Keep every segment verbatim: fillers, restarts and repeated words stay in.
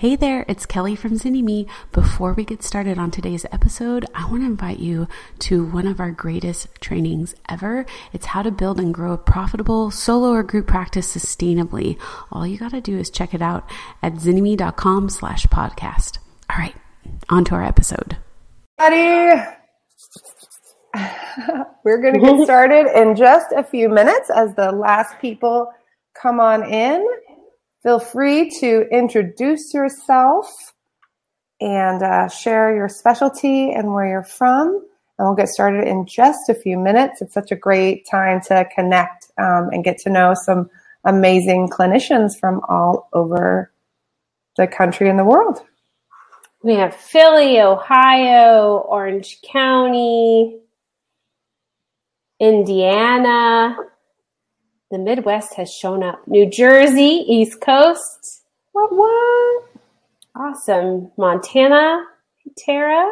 Hey there, it's Kelly from Zinimi. Before we get started on today's episode, I want to invite you to one of our greatest trainings ever. It's how to build and grow a profitable solo or group practice sustainably. All you got to do is check it out at zinimi.com slash podcast. All right, on to our episode. Buddy, we're going to get started in just a few minutes as the last people come on in. Feel free to introduce yourself and uh, share your specialty and where you're from. And we'll get started in just a few minutes. It's such a great time to connect um, and get to know some amazing clinicians from all over the country and the world. We have Philly, Ohio, Orange County, Indiana. The Midwest has shown up. New Jersey, East Coast. What, what? Awesome. Montana, Tara.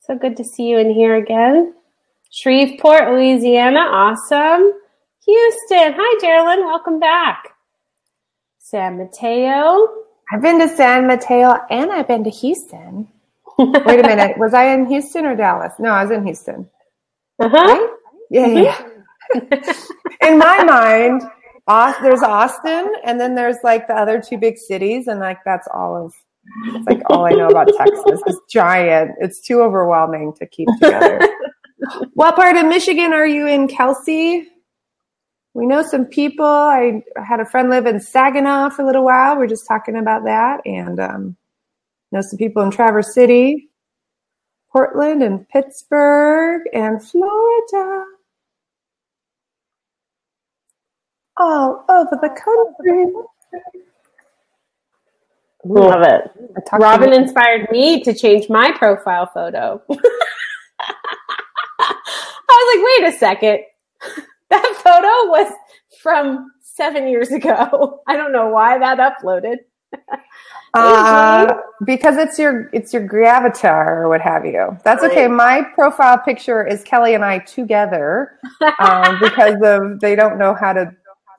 So good to see you in here again. Shreveport, Louisiana. Awesome. Houston. Hi, Darylyn. Welcome back. San Mateo. I've been to San Mateo and I've been to Houston. Wait a minute. Was I in Houston or Dallas? No, I was in Houston. Uh-huh. Right? Yeah, yeah. In my mind, there's Austin, and then there's like the other two big cities, and like that's all of it's like all I know about Texas. It's giant. It's too overwhelming to keep together. What part of Michigan are you in, Kelsey? We know some people. I had a friend live in Saginaw for a little while. We're just talking about that, and um, know some people in Traverse City, Portland, and Pittsburgh, and Florida. All over the country. Love it. Robin inspired me to change my profile photo. I was like, wait a second. That photo was from seven years ago. I don't know why that uploaded. Uh, because it's your it's your gravatar or what have you. That's okay. My profile picture is Kelly and I together um, because of they don't know how to.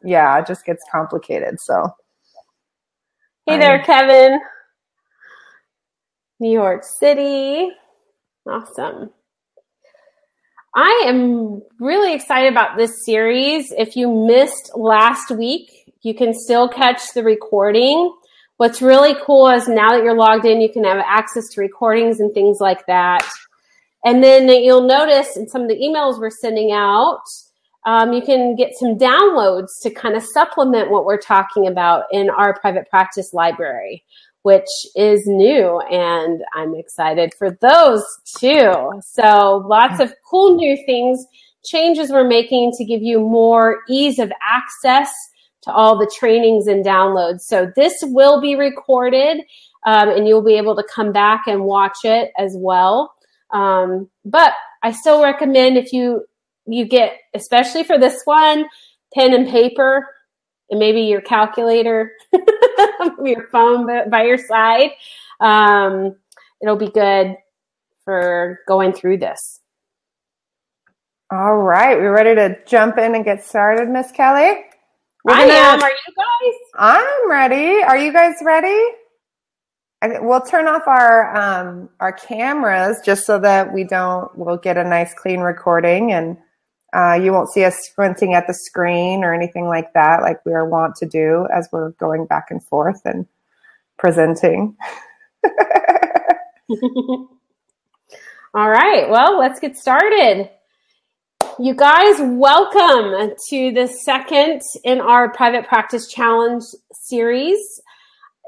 Yeah, it just gets complicated. So, hey um, there, Kevin. New York City, awesome. I am really excited about this series. If you missed last week, you can still catch the recording. What's really cool is now that you're logged in, you can have access to recordings and things like that. And then you'll notice in some of the emails we're sending out, um, you can get some downloads to kind of supplement what we're talking about in our private practice library, which is new. And I'm excited for those too. So lots of cool new things, changes we're making to give you more ease of access to all the trainings and downloads. So this will be recorded um, and you'll be able to come back and watch it as well. Um, but I still recommend if you you get, especially for this one, pen and paper and maybe your calculator, your phone by your side. Um, it'll be good for going through this. All right, we're ready to jump in and get started, Miss Kelly? We're I gonna, am. Are you guys? I'm ready. Are you guys ready? I, we'll turn off our um, our cameras just so that we don't. We'll get a nice clean recording, and uh, you won't see us squinting at the screen or anything like that, like we are wont to do as we're going back and forth and presenting. All right. Well, let's get started. You guys, welcome to the second in our Private Practice Challenge series.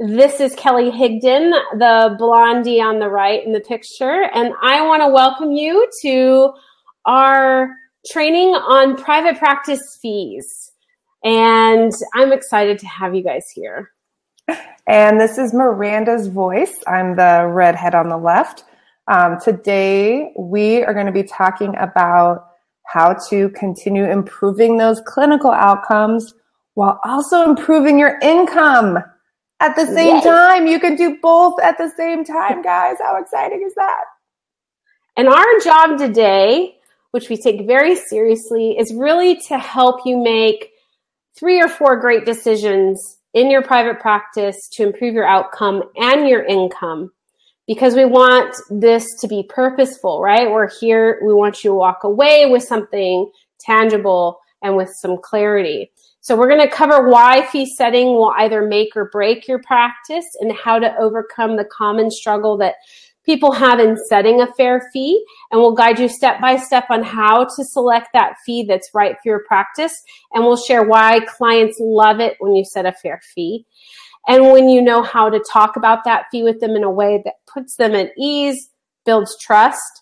This is Kelly Higdon, the blondie on the right in the picture, and I want to welcome you to our training on private practice fees. And I'm excited to have you guys here. And this is Miranda's voice. I'm the redhead on the left. Um, today, we are going to be talking about how to continue improving those clinical outcomes while also improving your income at the same Yay. time. You can do both at the same time, guys. How exciting is that? And our job today, which we take very seriously, is really to help you make three or four great decisions in your private practice to improve your outcome and your income, because we want this to be purposeful, right? We're here, we want you to walk away with something tangible and with some clarity. So we're going to cover why fee setting will either make or break your practice and how to overcome the common struggle that people have in setting a fair fee. And we'll guide you step by step on how to select that fee that's right for your practice. And we'll share why clients love it when you set a fair fee, and when you know how to talk about that fee with them in a way that puts them at ease, builds trust,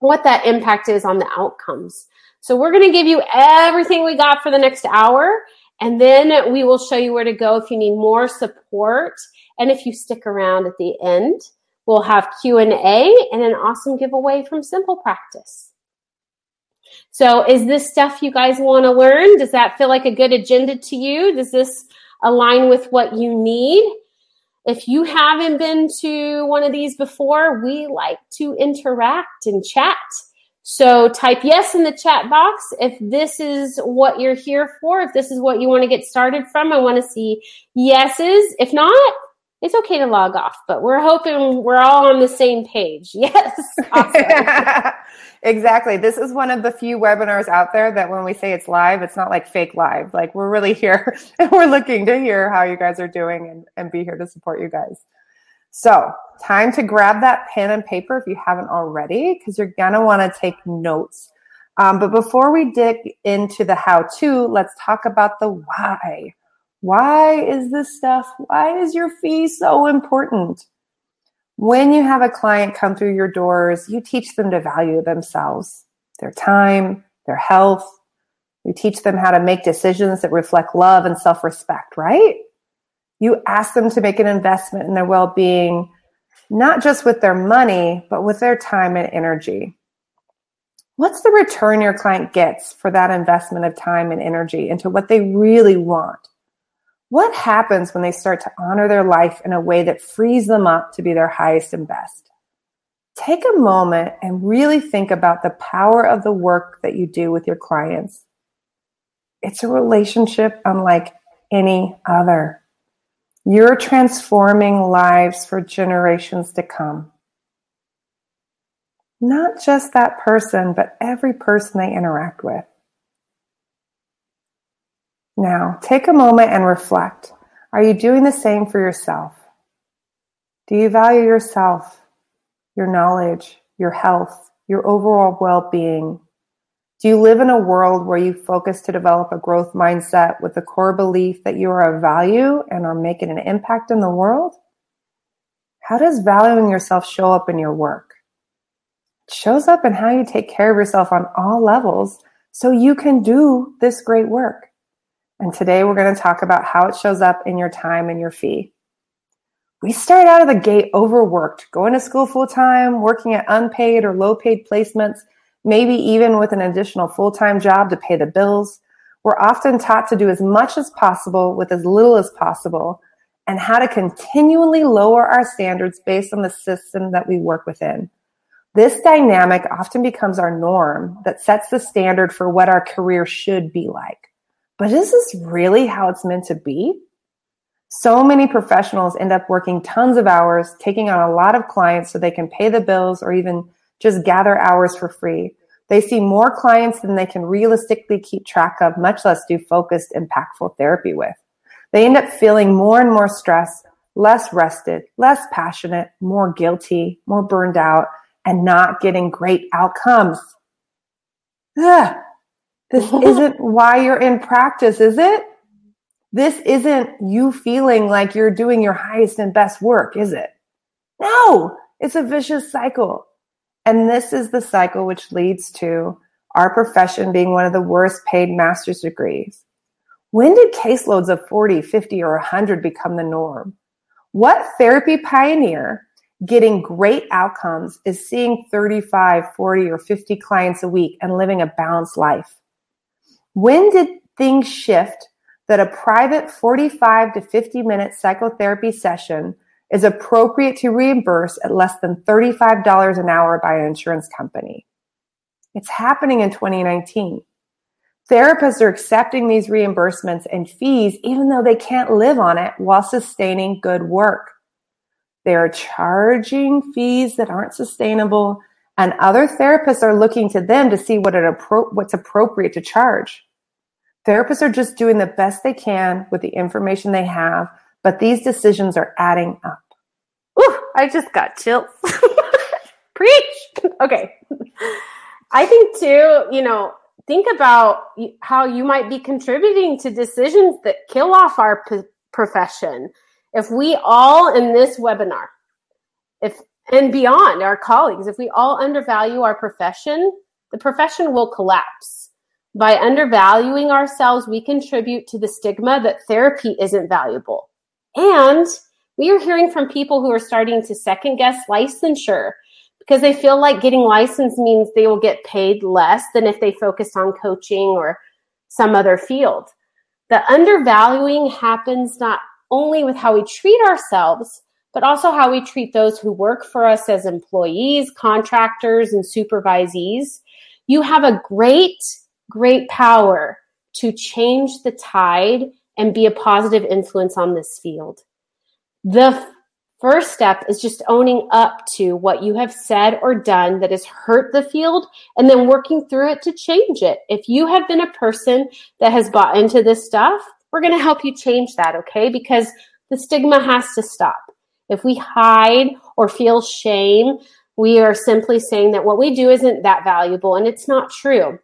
what that impact is on the outcomes. So we're going to give you everything we got for the next hour, and then we will show you where to go if you need more support. And if you stick around at the end, we'll have Q and A and an awesome giveaway from Simple Practice. So is this stuff you guys want to learn? Does that feel like a good agenda to you? Does this align with what you need? If you haven't been to one of these before, we like to interact and chat. So type yes in the chat box if this is what you're here for, if this is what you want to get started from. I want to see yeses. If not, it's okay to log off, but we're hoping we're all on the same page. Yes. Awesome. Exactly. This is one of the few webinars out there that when we say it's live, it's not like fake live. Like, we're really here and we're looking to hear how you guys are doing and, and be here to support you guys. So time to grab that pen and paper if you haven't already, because you're going to want to take notes. Um, but before we dig into the how-to, let's talk about the why. Why is this stuff, why is your fee so important? When you have a client come through your doors, you teach them to value themselves, their time, their health. You teach them how to make decisions that reflect love and self-respect, right? You ask them to make an investment in their well-being, not just with their money, but with their time and energy. What's the return your client gets for that investment of time and energy into what they really want? What happens when they start to honor their life in a way that frees them up to be their highest and best? Take a moment and really think about the power of the work that you do with your clients. It's a relationship unlike any other. You're transforming lives for generations to come. Not just that person, but every person they interact with. Now, take a moment and reflect. Are you doing the same for yourself? Do you value yourself, your knowledge, your health, your overall well-being? Do you live in a world where you focus to develop a growth mindset with the core belief that you are of value and are making an impact in the world? How does valuing yourself show up in your work? It shows up in how you take care of yourself on all levels so you can do this great work. And today we're going to talk about how it shows up in your time and your fee. We start out of the gate overworked, going to school full-time, working at unpaid or low-paid placements, maybe even with an additional full-time job to pay the bills. We're often taught to do as much as possible with as little as possible, and how to continually lower our standards based on the system that we work within. This dynamic often becomes our norm that sets the standard for what our career should be like. But is this really how it's meant to be? So many professionals end up working tons of hours, taking on a lot of clients so they can pay the bills or even just gather hours for free. They see more clients than they can realistically keep track of, much less do focused, impactful therapy with. They end up feeling more and more stressed, less rested, less passionate, more guilty, more burned out, and not getting great outcomes. Ugh. This isn't why you're in practice, is it? This isn't you feeling like you're doing your highest and best work, is it? No, it's a vicious cycle. And this is the cycle which leads to our profession being one of the worst paid master's degrees. When did caseloads of forty, fifty, or one hundred become the norm? What therapy pioneer getting great outcomes is seeing thirty-five, forty, or fifty clients a week and living a balanced life? When did things shift that a private forty-five to fifty minute psychotherapy session is appropriate to reimburse at less than thirty-five dollars an hour by an insurance company? It's happening in twenty nineteen. Therapists are accepting these reimbursements and fees, even though they can't live on it while sustaining good work. They are charging fees that aren't sustainable, and other therapists are looking to them to see what it appro- what's appropriate to charge. Therapists are just doing the best they can with the information they have, but these decisions are adding up. Ooh, I just got chills. Preach. Okay. I think too, you know, think about how you might be contributing to decisions that kill off our p- profession. If we all in this webinar, if and beyond our colleagues, if we all undervalue our profession, the profession will collapse. By undervaluing ourselves, we contribute to the stigma that therapy isn't valuable. And we are hearing from people who are starting to second guess licensure because they feel like getting licensed means they will get paid less than if they focused on coaching or some other field. The undervaluing happens not only with how we treat ourselves, but also how we treat those who work for us as employees, contractors, and supervisees. You have a great, great power to change the tide and be a positive influence on this field. The first step is just owning up to what you have said or done that has hurt the field and then working through it to change it. If you have been a person that has bought into this stuff, we're going to help you change that, okay? Because the stigma has to stop. If we hide or feel shame, we are simply saying that what we do isn't that valuable, and it's not true.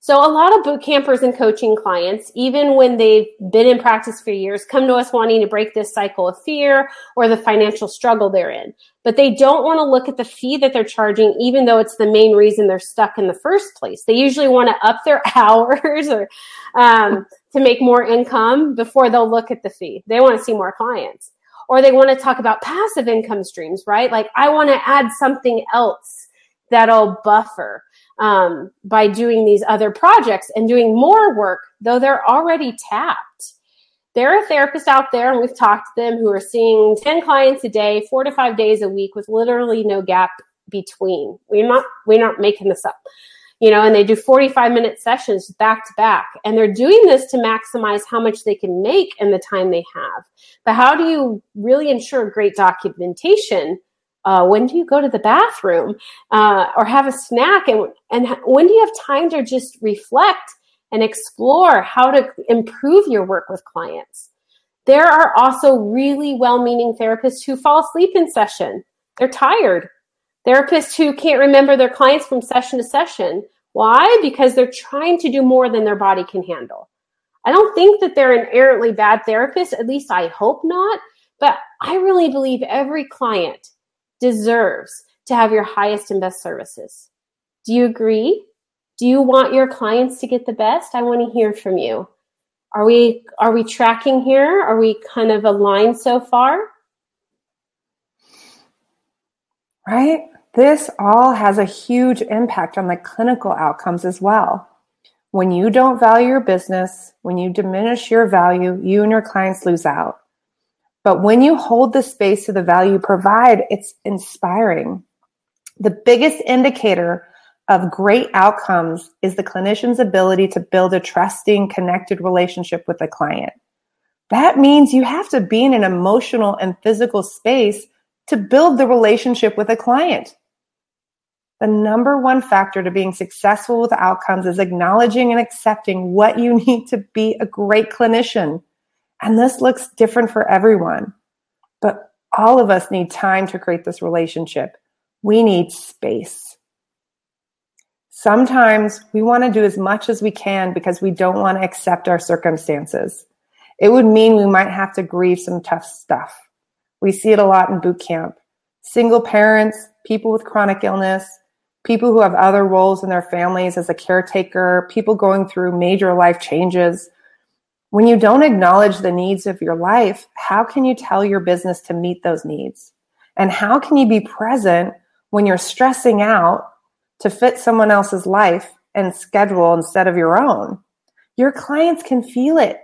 So a lot of boot campers and coaching clients, even when they've been in practice for years, come to us wanting to break this cycle of fear or the financial struggle they're in. But they don't want to look at the fee that they're charging, even though it's the main reason they're stuck in the first place. They usually want to up their hours or um, to make more income before they'll look at the fee. They want to see more clients. Or they want to talk about passive income streams, right? Like, I want to add something else that'll buffer um, by doing these other projects and doing more work, though they're already tapped. There are therapists out there, and we've talked to them, who are seeing ten clients a day, four to five days a week, with literally no gap between. We're not, we're not making this up. You know, and they do forty-five minute sessions back to back, and they're doing this to maximize how much they can make in the time they have. But how do you really ensure great documentation? Uh, when do you go to the bathroom uh, or have a snack? And, and when do you have time to just reflect and explore how to improve your work with clients? There are also really well-meaning therapists who fall asleep in session. They're tired. Therapists who can't remember their clients from session to session. Why? Because they're trying to do more than their body can handle. I don't think that they're inherently bad therapists, at least I hope not, but I really believe every client deserves to have your highest and best services. Do you agree? Do you want your clients to get the best? I want to hear from you. Are we, are we tracking here? Are we kind of aligned so far? Right? This all has a huge impact on the clinical outcomes as well. When you don't value your business, when you diminish your value, you and your clients lose out. But when you hold the space to the value you provide, it's inspiring. The biggest indicator of great outcomes is the clinician's ability to build a trusting, connected relationship with the client. That means you have to be in an emotional and physical space to build the relationship with a client. The number one factor to being successful with outcomes is acknowledging and accepting what you need to be a great clinician. And this looks different for everyone, but all of us need time to create this relationship. We need space. Sometimes we want to do as much as we can because we don't want to accept our circumstances. It would mean we might have to grieve some tough stuff. We see it a lot in boot camp. Single parents, people with chronic illness, people who have other roles in their families as a caretaker, people going through major life changes. When you don't acknowledge the needs of your life, how can you tell your business to meet those needs? And how can you be present when you're stressing out to fit someone else's life and schedule instead of your own? Your clients can feel it.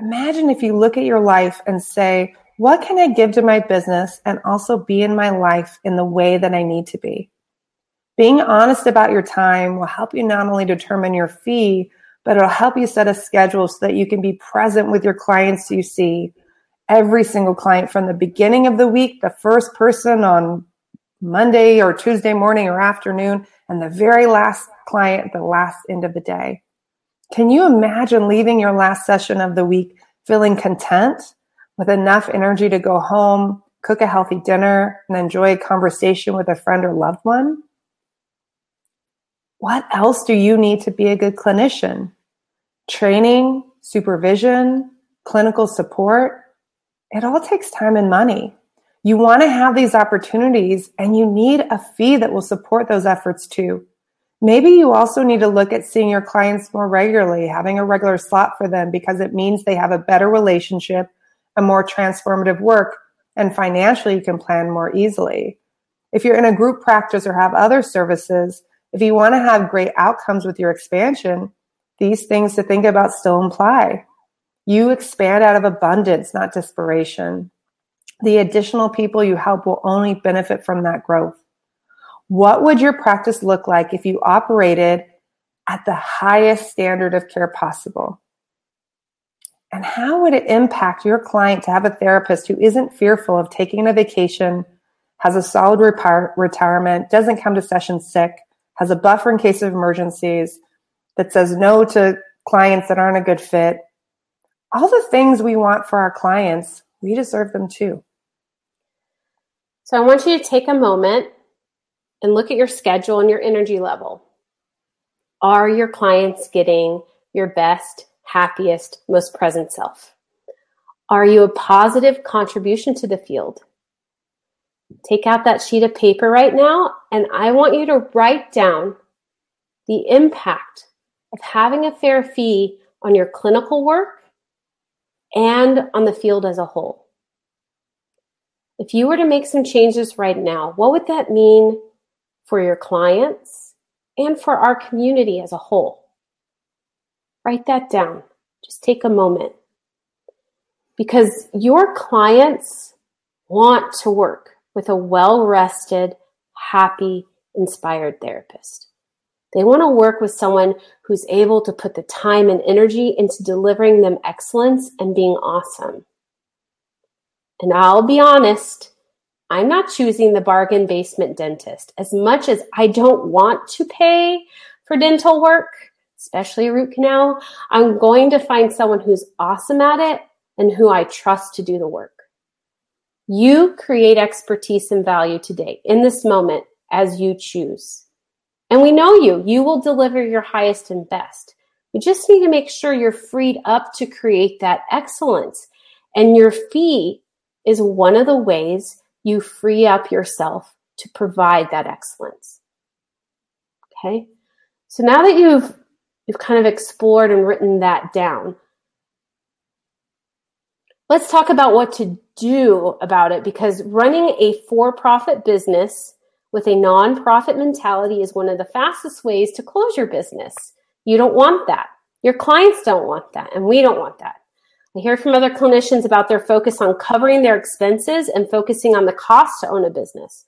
Imagine if you look at your life and say, what can I give to my business and also be in my life in the way that I need to be? Being honest about your time will help you not only determine your fee, but it'll help you set a schedule so that you can be present with your clients you see. Every single client from the beginning of the week, the first person on Monday or Tuesday morning or afternoon, and the very last client, the last end of the day. Can you imagine leaving your last session of the week feeling content with enough energy to go home, cook a healthy dinner, and enjoy a conversation with a friend or loved one? What else do you need to be a good clinician? Training, supervision, clinical support. It all takes time and money. You want to have these opportunities, and you need a fee that will support those efforts too. Maybe you also need to look at seeing your clients more regularly, having a regular slot for them, because it means they have a better relationship and more transformative work, and financially you can plan more easily. If you're in a group practice or have other services, if you want to have great outcomes with your expansion, these things to think about still imply. You expand out of abundance, not desperation. The additional people you help will only benefit from that growth. What would your practice look like if you operated at the highest standard of care possible? And how would it impact your client to have a therapist who isn't fearful of taking a vacation, has a solid rep- retirement, doesn't come to session sick, has a buffer in case of emergencies, that says no to clients that aren't a good fit? All the things we want for our clients, we deserve them too. So I want you to take a moment and look at your schedule and your energy level. Are your clients getting your best, happiest, most present self? Are you a positive contribution to the field? Take out that sheet of paper right now, and I want you to write down the impact of having a fair fee on your clinical work and on the field as a whole. If you were to make some changes right now, what would that mean for your clients and for our community as a whole? Write that down. Just take a moment. Because your clients want to work with a well-rested, happy, inspired therapist. They want to work with someone who's able to put the time and energy into delivering them excellence and being awesome. And I'll be honest, I'm not choosing the bargain basement dentist. As much as I don't want to pay for dental work, especially a root canal, I'm going to find someone who's awesome at it and who I trust to do the work. You create expertise and value today, in this moment, as you choose. And we know you. You will deliver your highest and best. You just need to make sure you're freed up to create that excellence. And your fee is one of the ways you free up yourself to provide that excellence. Okay? So now that you've, you've kind of explored and written that down, let's talk about what to do about it, because running a for-profit business with a nonprofit mentality is one of the fastest ways to close your business. You don't want that. Your clients don't want that, and we don't want that. I hear from other clinicians about their focus on covering their expenses and focusing on the cost to own a business.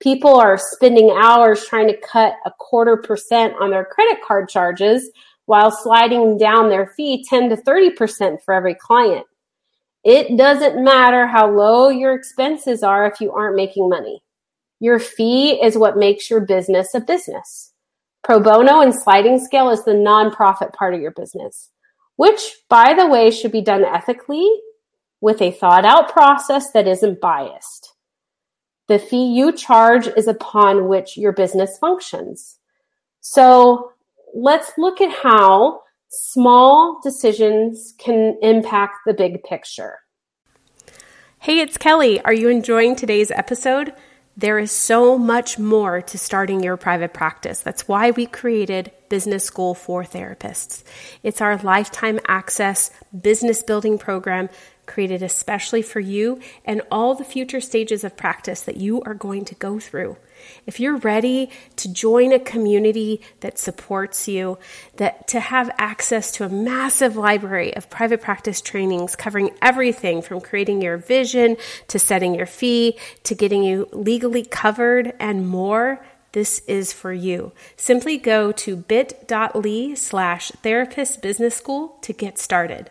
People are spending hours trying to cut a quarter percent on their credit card charges while sliding down their fee ten to thirty percent for every client. It doesn't matter how low your expenses are if you aren't making money. Your fee is what makes your business a business. Pro bono and sliding scale is the nonprofit part of your business, which, by the way, should be done ethically with a thought-out process that isn't biased. The fee you charge is upon which your business functions. So let's look at how small decisions can impact the big picture. Hey, it's Kelly. Are you enjoying today's episode? There is so much more to starting your private practice. That's why we created Business School for Therapists. It's our lifetime access business building program created especially for you and all the future stages of practice that you are going to go through. If you're ready to join a community that supports you, that to have access to a massive library of private practice trainings covering everything from creating your vision to setting your fee to getting you legally covered and more, this is for you. Simply go to bit.ly slash therapist business school to get started.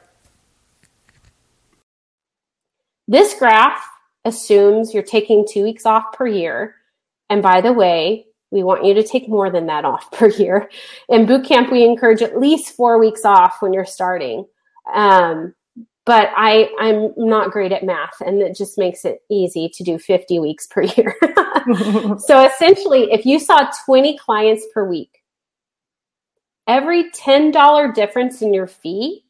This graph assumes you're taking two weeks off per year. And by the way, we want you to take more than that off per year. In bootcamp, we encourage at least four weeks off when you're starting. Um, but I, I'm not great at math, and it just makes it easy to do fifty weeks per year. So essentially, if you saw twenty clients per week, every ten dollars difference in your fee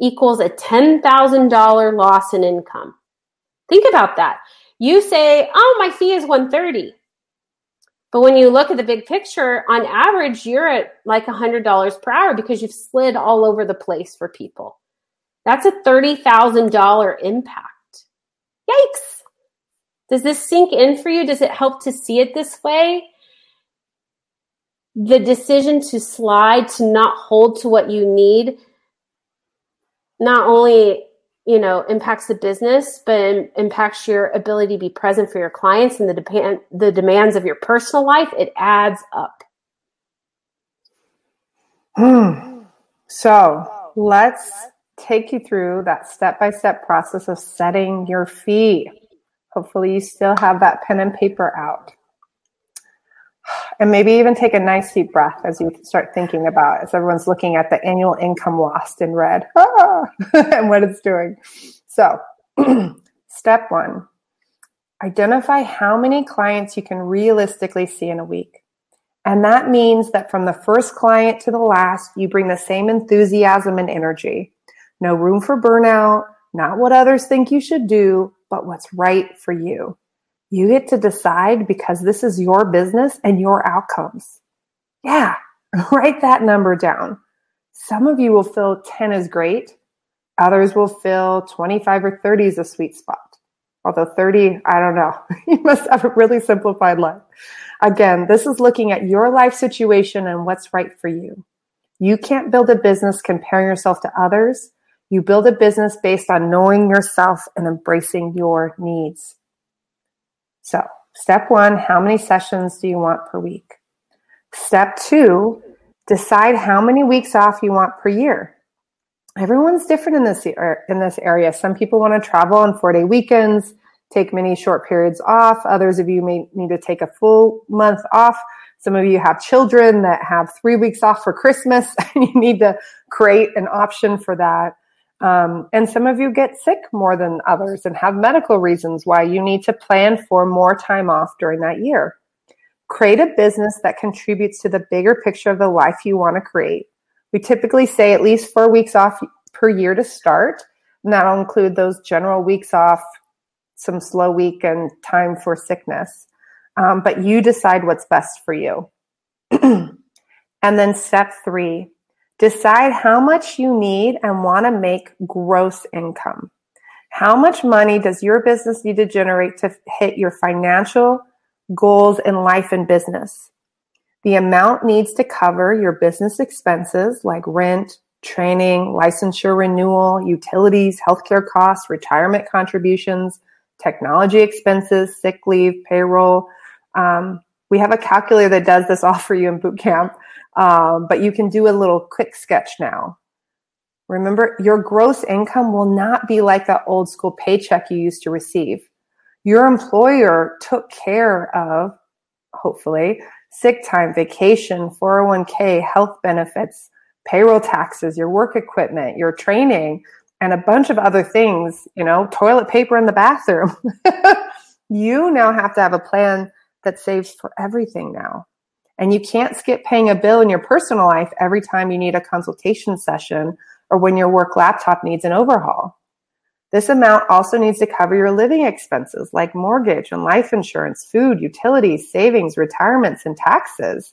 equals a ten thousand dollars loss in income. Think about that. You say, oh, my fee is one hundred thirty dollars. But when you look at the big picture, on average, you're at like one hundred dollars per hour because you've slid all over the place for people. That's a thirty thousand dollars impact. Yikes. Does this sink in for you? Does it help to see it this way? The decision to slide, to not hold to what you need, not only, you know, impacts the business, but impacts your ability to be present for your clients and the demand, the demands of your personal life. It adds up. Hmm. So let's take you through that step-by-step process of setting your fee. Hopefully you still have that pen and paper out. And maybe even take a nice deep breath as you start thinking about, as everyone's looking at the annual income lost in red, ah, and what it's doing. So step one, identify how many clients you can realistically see in a week. And that means that from the first client to the last, you bring the same enthusiasm and energy. No room for burnout, not what others think you should do, but what's right for you. You get to decide because this is your business and your outcomes. Yeah, write that number down. Some of you will feel ten is great. Others will feel twenty-five or thirty is a sweet spot. Although thirty, I don't know. You must have a really simplified life. Again, this is looking at your life situation and what's right for you. You can't build a business comparing yourself to others. You build a business based on knowing yourself and embracing your needs. So step one, how many sessions do you want per week? Step two, decide how many weeks off you want per year. Everyone's different in this, er- in this area. Some people want to travel on four-day weekends, take many short periods off. Others of you may need to take a full month off. Some of you have children that have three weeks off for Christmas, and you need to create an option for that. Um, and some of you get sick more than others and have medical reasons why you need to plan for more time off during that year. Create a business that contributes to the bigger picture of the life you want to create. We typically say at least four weeks off per year to start, and that'll include those general weeks off, some slow week, and time for sickness. Um, but you decide what's best for you. And then step three, decide how much you need and want to make gross income. How much money does your business need to generate to hit your financial goals in life and business? The amount needs to cover your business expenses like rent, training, licensure renewal, utilities, healthcare costs, retirement contributions, technology expenses, sick leave, payroll. Um, we have a calculator that does this all for you in bootcamp, um, but you can do a little quick sketch now. Remember, your gross income will not be like that old school paycheck you used to receive. Your employer took care of, hopefully, sick time, vacation, four oh one k, health benefits, payroll taxes, your work equipment, your training, and a bunch of other things, you know, toilet paper in the bathroom. You now have to have a plan that saves for everything now. And you can't skip paying a bill in your personal life every time you need a consultation session or when your work laptop needs an overhaul. This amount also needs to cover your living expenses like mortgage and life insurance, food, utilities, savings, retirements, and taxes.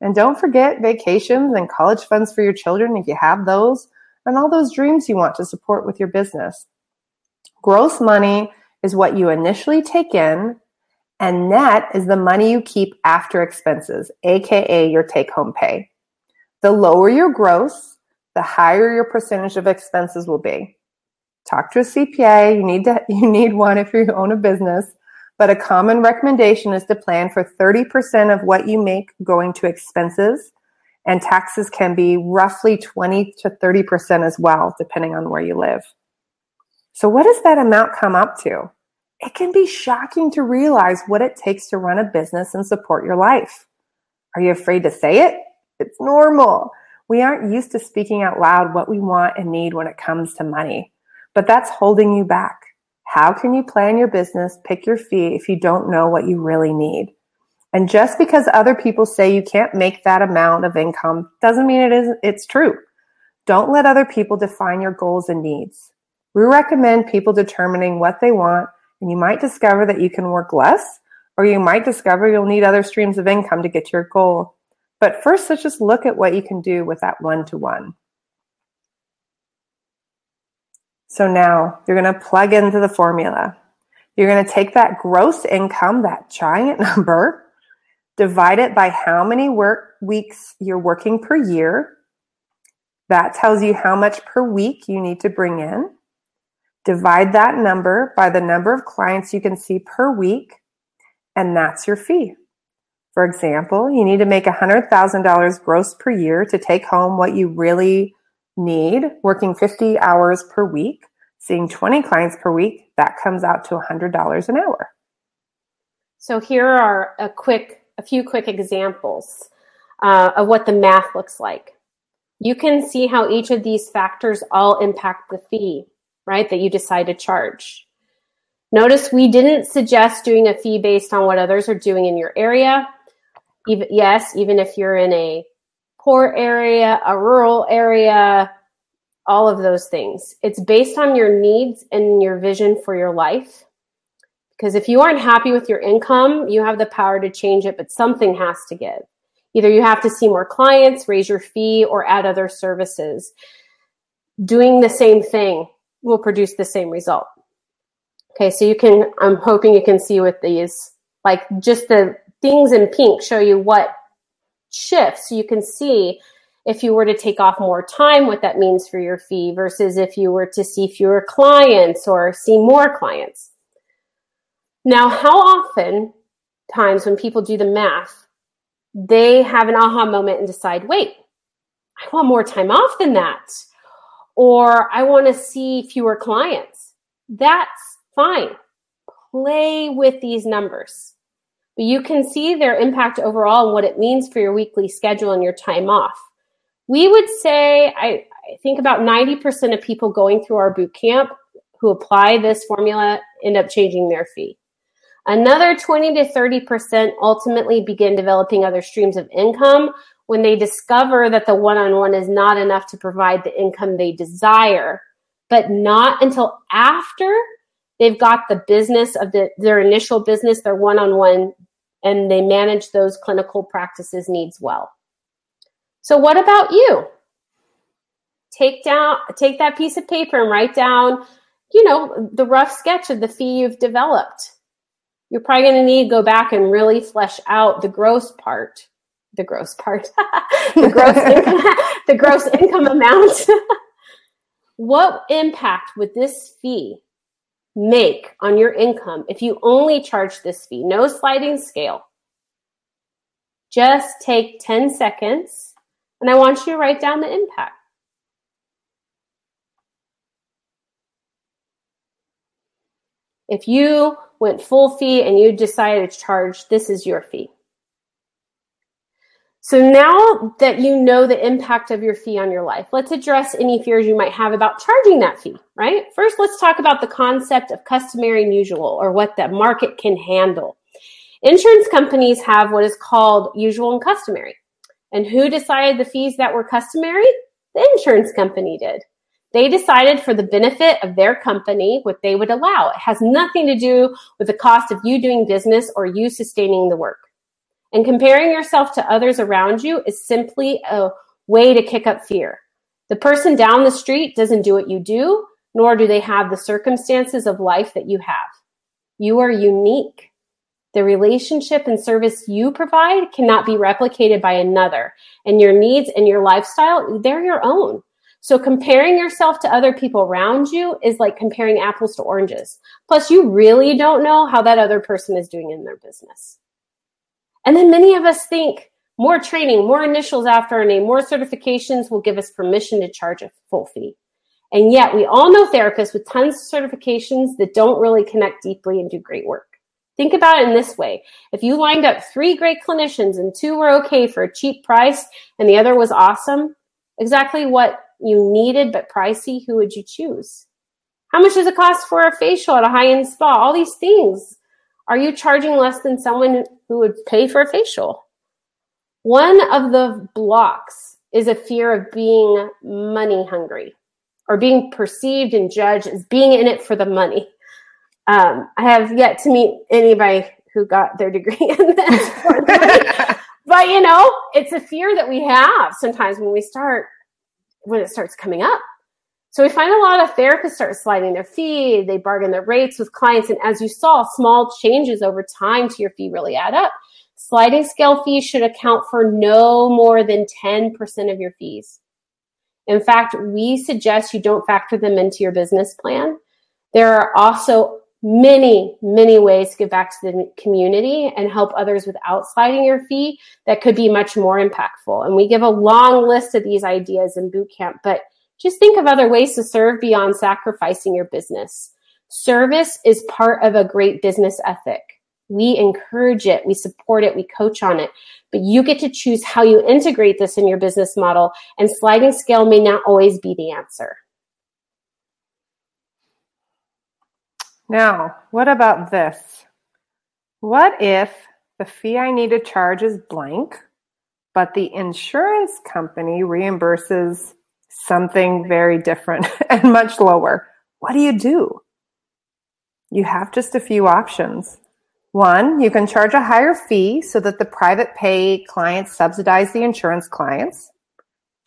And don't forget vacations and college funds for your children if you have those, and all those dreams you want to support with your business. Gross money is what you initially take in, and net is the money you keep after expenses, aka your take-home pay. The lower your gross, the higher your percentage of expenses will be. Talk to a C P A, you need to, you need one if you own a business, but a common recommendation is to plan for thirty percent of what you make going to expenses, and taxes can be roughly twenty to thirty percent as well, depending on where you live. So what does that amount come up to? It can be shocking to realize what it takes to run a business and support your life. Are you afraid to say it? It's normal. We aren't used to speaking out loud what we want and need when it comes to money, but that's holding you back. How can you plan your business, pick your fee if you don't know what you really need? And just because other people say you can't make that amount of income doesn't mean it isn't, it's true. Don't let other people define your goals and needs. We recommend people determining what they want, and you might discover that you can work less, or you might discover you'll need other streams of income to get to your goal. But first, let's just look at what you can do with that one-to-one. So now you're going to plug into the formula. You're going to take that gross income, that giant number, divide it by how many work weeks you're working per year. That tells you how much per week you need to bring in. Divide that number by the number of clients you can see per week, and that's your fee. For example, you need to make one hundred thousand dollars gross per year to take home what you really need, working fifty hours per week, seeing twenty clients per week. That comes out to one hundred dollars an hour. So here are a quick, a few quick examples uh, of what the math looks like. You can see how each of these factors all impact the fee, right, that you decide to charge. Notice we didn't suggest doing a fee based on what others are doing in your area. Even, yes, even if you're in a poor area, a rural area, all of those things. It's based on your needs and your vision for your life. Because if you aren't happy with your income, you have the power to change it, but something has to give. Either you have to see more clients, raise your fee, or add other services. Doing the same thing will produce the same result. Okay, so you can, I'm hoping you can see with these, like just the things in pink show you what shifts. So you can see if you were to take off more time, what that means for your fee versus if you were to see fewer clients or see more clients. Now, how often times when people do the math, they have an aha moment and decide, wait, I want more time off than that, or I want to see fewer clients. That's fine. Play with these numbers. But you can see their impact overall and what it means for your weekly schedule and your time off. We would say, I, I think about ninety percent of people going through our boot camp who apply this formula end up changing their fee. Another twenty to thirty percent ultimately begin developing other streams of income when they discover that the one-on-one is not enough to provide the income they desire, but not until after they've got the business of the, their initial business, their one-on-one, and they manage those clinical practices needs well. So what about you? Take down, take that piece of paper and write down, you know, the rough sketch of the fee you've developed. You're probably going to need to go back and really flesh out the gross part, the gross part, the gross income, the gross income amount. What impact would this fee make on your income if you only charge this fee? No sliding scale. Just take ten seconds, and I want you to write down the impact. If you went full fee and you decided to charge, this is your fee. So now that you know the impact of your fee on your life, let's address any fears you might have about charging that fee, right? First, let's talk about the concept of customary and usual, or what the market can handle. Insurance companies have what is called usual and customary. And who decided the fees that were customary? The insurance company did. They decided for the benefit of their company what they would allow. It has nothing to do with the cost of you doing business or you sustaining the work. And comparing yourself to others around you is simply a way to kick up fear. The person down the street doesn't do what you do, nor do they have the circumstances of life that you have. You are unique. The relationship and service you provide cannot be replicated by another. And your needs and your lifestyle, they're your own. So comparing yourself to other people around you is like comparing apples to oranges. Plus, you really don't know how that other person is doing in their business. And then many of us think more training, more initials after our name, more certifications will give us permission to charge a full fee. And yet we all know therapists with tons of certifications that don't really connect deeply and do great work. Think about it in this way. If you lined up three great clinicians and two were okay for a cheap price and the other was awesome, exactly what you needed but pricey, who would you choose? How much does it cost for a facial at a high-end spa? All these things. Are you charging less than someone who would pay for a facial? One of the blocks is a fear of being money hungry or being perceived and judged as being in it for the money. Um, I have yet to meet anybody who got their degree in this for the money. But, you know, it's a fear that we have sometimes when we start when it starts coming up. So we find a lot of therapists start sliding their fee, they bargain their rates with clients. And as you saw, small changes over time to your fee really add up. Sliding scale fees should account for no more than ten percent of your fees. In fact, we suggest you don't factor them into your business plan. There are also many, many ways to give back to the community and help others without sliding your fee that could be much more impactful. And we give a long list of these ideas in bootcamp, but just think of other ways to serve beyond sacrificing your business. Service is part of a great business ethic. We encourage it, we support it, we coach on it, but you get to choose how you integrate this in your business model, and sliding scale may not always be the answer. Now, what about this? What if the fee I need to charge is blank, but the insurance company reimburses something very different and much lower? What do you do? You have just a few options. One, you can charge a higher fee so that the private pay clients subsidize the insurance clients.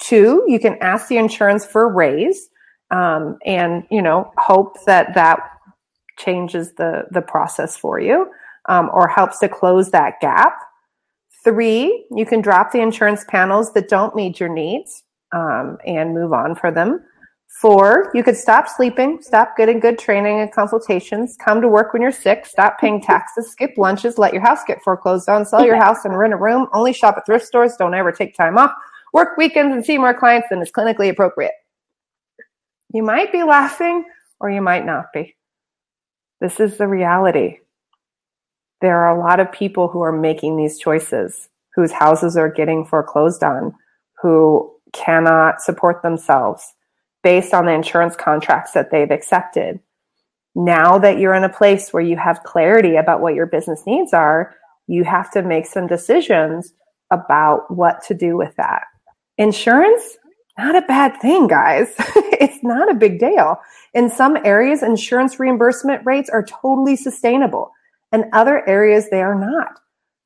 Two, you can ask the insurance for a raise um, and, you know, hope that that changes the, the process for you um, or helps to close that gap. Three, you can drop the insurance panels that don't meet your needs um, and move on for them. Four, you could stop sleeping, stop getting good training and consultations, come to work when you're sick, stop paying taxes, skip lunches, let your house get foreclosed on, sell your house and rent a room, only shop at thrift stores, don't ever take time off, work weekends and see more clients than is clinically appropriate. You might be laughing or you might not be. This is the reality. There are a lot of people who are making these choices, whose houses are getting foreclosed on, who cannot support themselves based on the insurance contracts that they've accepted. Now that you're in a place where you have clarity about what your business needs are, you have to make some decisions about what to do with that. Insurance, not a bad thing, guys. It's not a big deal. In some areas, insurance reimbursement rates are totally sustainable. In other areas, they are not.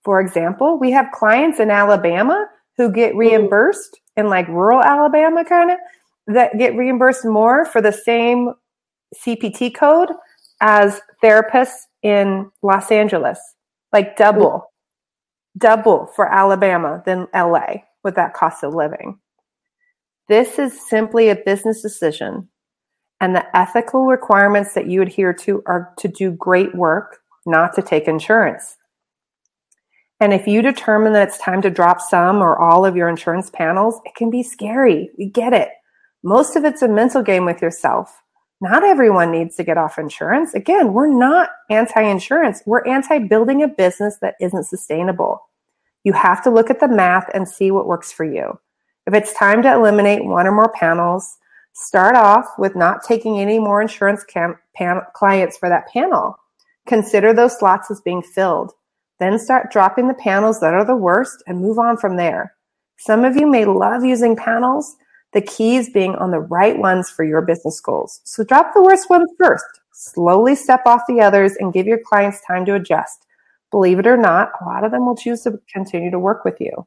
For example, we have clients in Alabama who get reimbursed in like rural Alabama kind of that get reimbursed more for the same C P T code as therapists in Los Angeles, like double, double for Alabama than L A with that cost of living. This is simply a business decision, and the ethical requirements that you adhere to are to do great work, not to take insurance. And if you determine that it's time to drop some or all of your insurance panels, it can be scary. We get it. Most of it's a mental game with yourself. Not everyone needs to get off insurance. Again, we're not anti-insurance. We're anti-building a business that isn't sustainable. You have to look at the math and see what works for you. If it's time to eliminate one or more panels, start off with not taking any more insurance cam- pan- clients for that panel. Consider those slots as being filled. Then start dropping the panels that are the worst and move on from there. Some of you may love using panels. The key is being on the right ones for your business goals. So drop the worst ones first. Slowly step off the others and give your clients time to adjust. Believe it or not, a lot of them will choose to continue to work with you.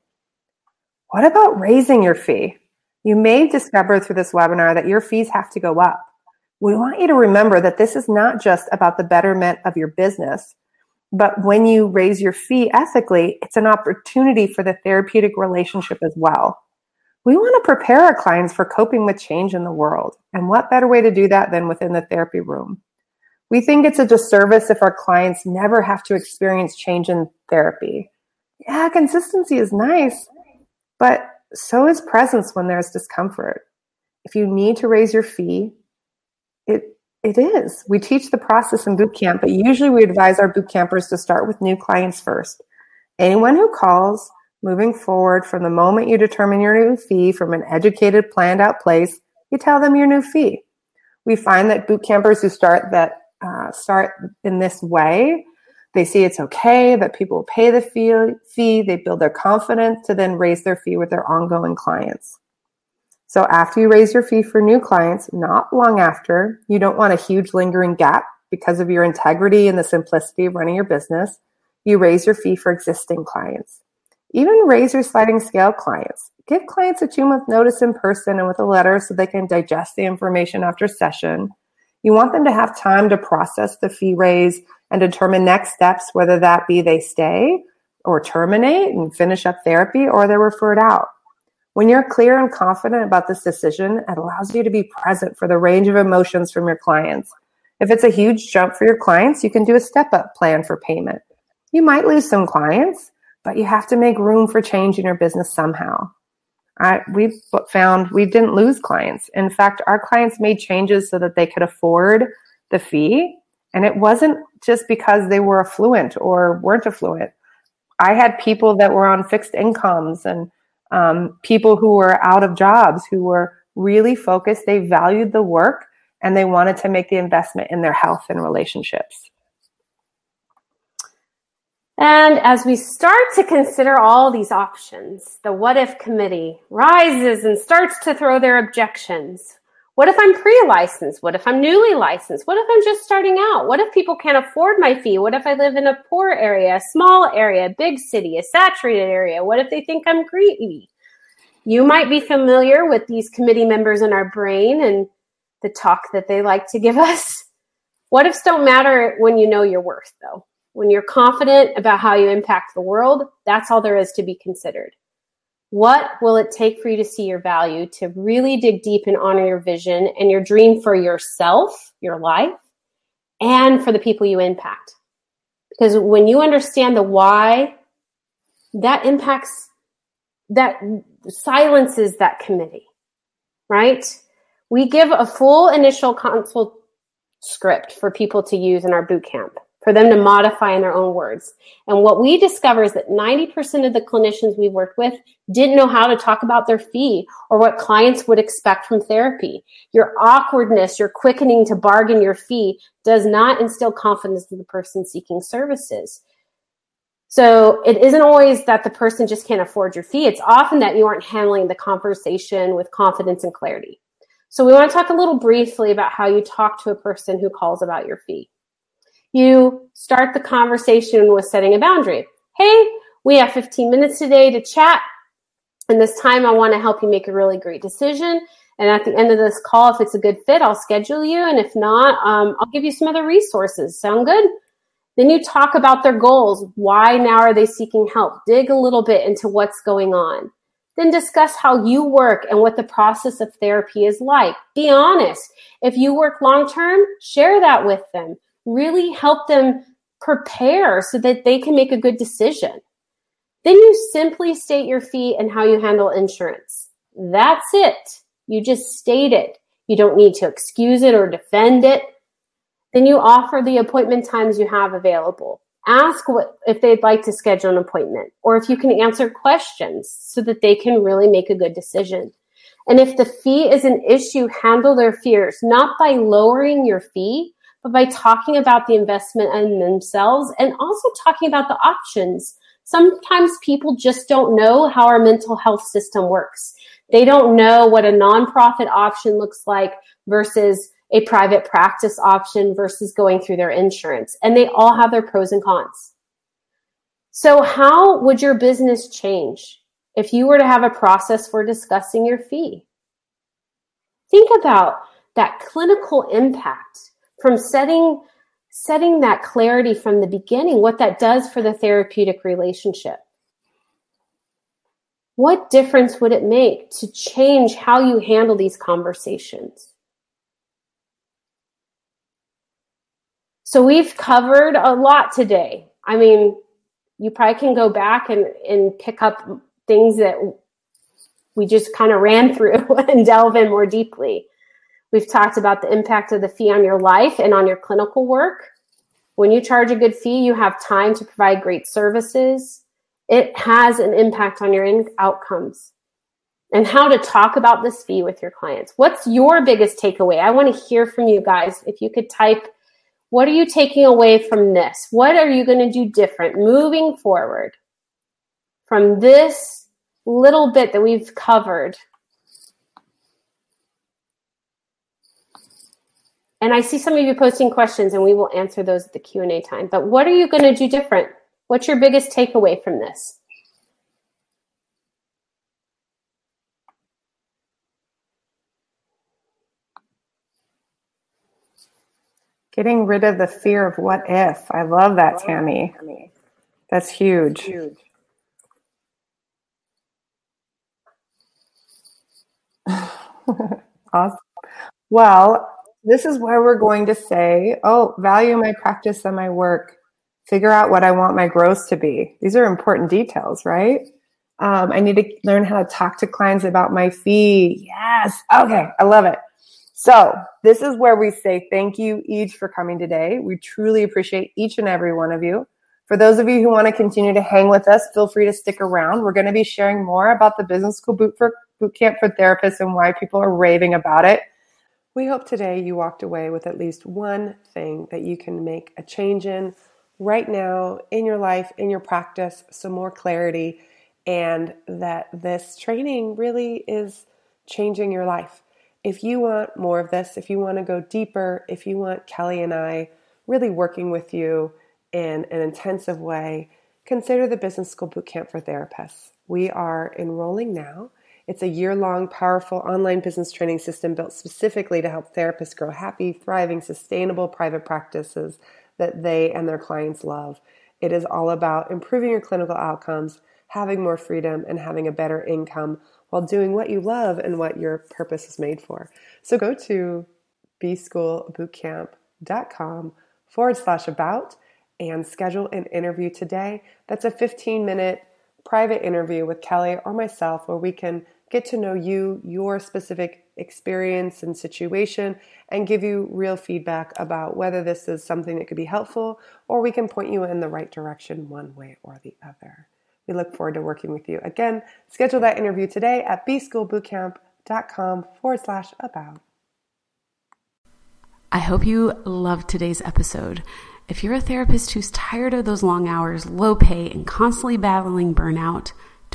What about raising your fee? You may discover through this webinar that your fees have to go up. We want you to remember that this is not just about the betterment of your business, but when you raise your fee ethically, it's an opportunity for the therapeutic relationship as well. we want to prepare our clients for coping with change in the world. And what better way to do that than within the therapy room? We think it's a disservice if our clients never have to experience change in therapy. Yeah, consistency is nice, but so is presence when there's discomfort. If you need to raise your fee, it it is. We teach the process in bootcamp, but usually we advise our bootcampers to start with new clients first. Anyone who calls, moving forward from the moment you determine your new fee from an educated, planned out place, you tell them your new fee. We find that bootcampers who start that uh, start in this way, they see it's okay that people pay the fee, fee, they build their confidence to then raise their fee with their ongoing clients. So after you raise your fee for new clients, not long after, you don't want a huge lingering gap because of your integrity and the simplicity of running your business, you raise your fee for existing clients. Even raise your sliding scale clients. Give clients a two-month notice in person and with a letter so they can digest the information after session. You want them to have time to process the fee raise and determine next steps, whether that be they stay or terminate and finish up therapy or they're referred out. When you're clear and confident about this decision, it allows you to be present for the range of emotions from your clients. If it's a huge jump for your clients, you can do a step-up plan for payment. You might lose some clients, but you have to make room for change in your business somehow. I, we've found we didn't lose clients. In fact, our clients made changes so that they could afford the fee. And it wasn't just because they were affluent or weren't affluent. I had people that were on fixed incomes and um, people who were out of jobs, who were really focused. They valued the work and they wanted to make the investment in their health and relationships. And as we start to consider all these options, the what if committee rises and starts to throw their objections. What if I'm pre-licensed? What if I'm newly licensed? What if I'm just starting out? What if people can't afford my fee? What if I live in a poor area, a small area, a big city, a saturated area? What if they think I'm greedy? You might be familiar with these committee members in our brain and the talk that they like to give us. What ifs don't matter when you know your worth, though. When you're confident about how you impact the world, that's all there is to be considered. What will it take for you to see your value, to really dig deep and honor your vision and your dream for yourself, your life, and for the people you impact? Because when you understand the why, that impacts, that silences that committee, right? We give a full initial consult script for people to use in our bootcamp, for them to modify in their own words. And what we discover is that ninety percent of the clinicians we worked with didn't know how to talk about their fee or what clients would expect from therapy. Your awkwardness, your quickening to bargain your fee does not instill confidence in the person seeking services. So it isn't always that the person just can't afford your fee. It's often that you aren't handling the conversation with confidence and clarity. So we want to talk a little briefly about how you talk to a person who calls about your fee. You start the conversation with setting a boundary. Hey, we have fifteen minutes today to chat. And this time I want to help you make a really great decision. And at the end of this call, if it's a good fit, I'll schedule you. And if not, um, I'll give you some other resources. Sound good? Then you talk about their goals. Why now are they seeking help? Dig a little bit into what's going on. Then discuss how you work and what the process of therapy is like. Be honest. If you work long-term, share that with them. Really help them prepare so that they can make a good decision. Then you simply state your fee and how you handle insurance. That's it. You just state it. You don't need to excuse it or defend it. Then you offer the appointment times you have available. Ask what, if they'd like to schedule an appointment or if you can answer questions so that they can really make a good decision. And if the fee is an issue, handle their fears, not by lowering your fee, but by talking about the investment in themselves and also talking about the options. Sometimes people just don't know how our mental health system works. They don't know what a nonprofit option looks like versus a private practice option versus going through their insurance. And they all have their pros and cons. So how would your business change if you were to have a process for discussing your fee? Think about that clinical impact. From setting setting that clarity from the beginning, what that does for the therapeutic relationship. what difference would it make to change how you handle these conversations? So we've covered a lot today. I mean, you probably can go back and, and pick up things that we just kind of ran through and delve in more deeply. We've talked about the impact of the fee on your life and on your clinical work. When you charge a good fee, you have time to provide great services. It has an impact on your in- outcomes. And how to talk about this fee with your clients. What's your biggest takeaway? I want to hear from you guys. If you could type, what are you taking away from this? What are you going to do different moving forward from this little bit that we've covered? And I see some of you posting questions, and we will answer those at the Q and A time. But what are you going to do different? What's your biggest takeaway from this? Getting rid of the fear of what if. I love that, Tammy. That's huge. That's huge. Awesome. Well, this is where we're going to say, oh, value my practice and my work. Figure out what I want my growth to be. These are important details, right? Um, I need to learn how to talk to clients about my fee. Yes. Okay. I love it. So this is where we say thank you each for coming today. We truly appreciate each and every one of you. For those of you who want to continue to hang with us, feel free to stick around. We're going to be sharing more about the Business School Boot for, Bootcamp for Therapists and why people are raving about it. We hope today you walked away with at least one thing that you can make a change in right now in your life, in your practice, some more clarity, and that this training really is changing your life. If you want more of this, if you want to go deeper, if you want Kelly and I really working with you in an intensive way, consider the Business School Bootcamp for Therapists. We are enrolling now. It's a year-long, powerful online business training system built specifically to help therapists grow happy, thriving, sustainable private practices that they and their clients love. It is all about improving your clinical outcomes, having more freedom, and having a better income while doing what you love and what your purpose is made for. So go to bschoolbootcamp.com forward slash about and schedule an interview today. That's a fifteen-minute private interview with Kelly or myself where we can get to know you, your specific experience and situation, and give you real feedback about whether this is something that could be helpful or we can point you in the right direction one way or the other. We look forward to working with you. Again, schedule that interview today at bschoolbootcamp.com forward slash about. I hope you loved today's episode. If you're a therapist who's tired of those long hours, low pay, and constantly battling burnout,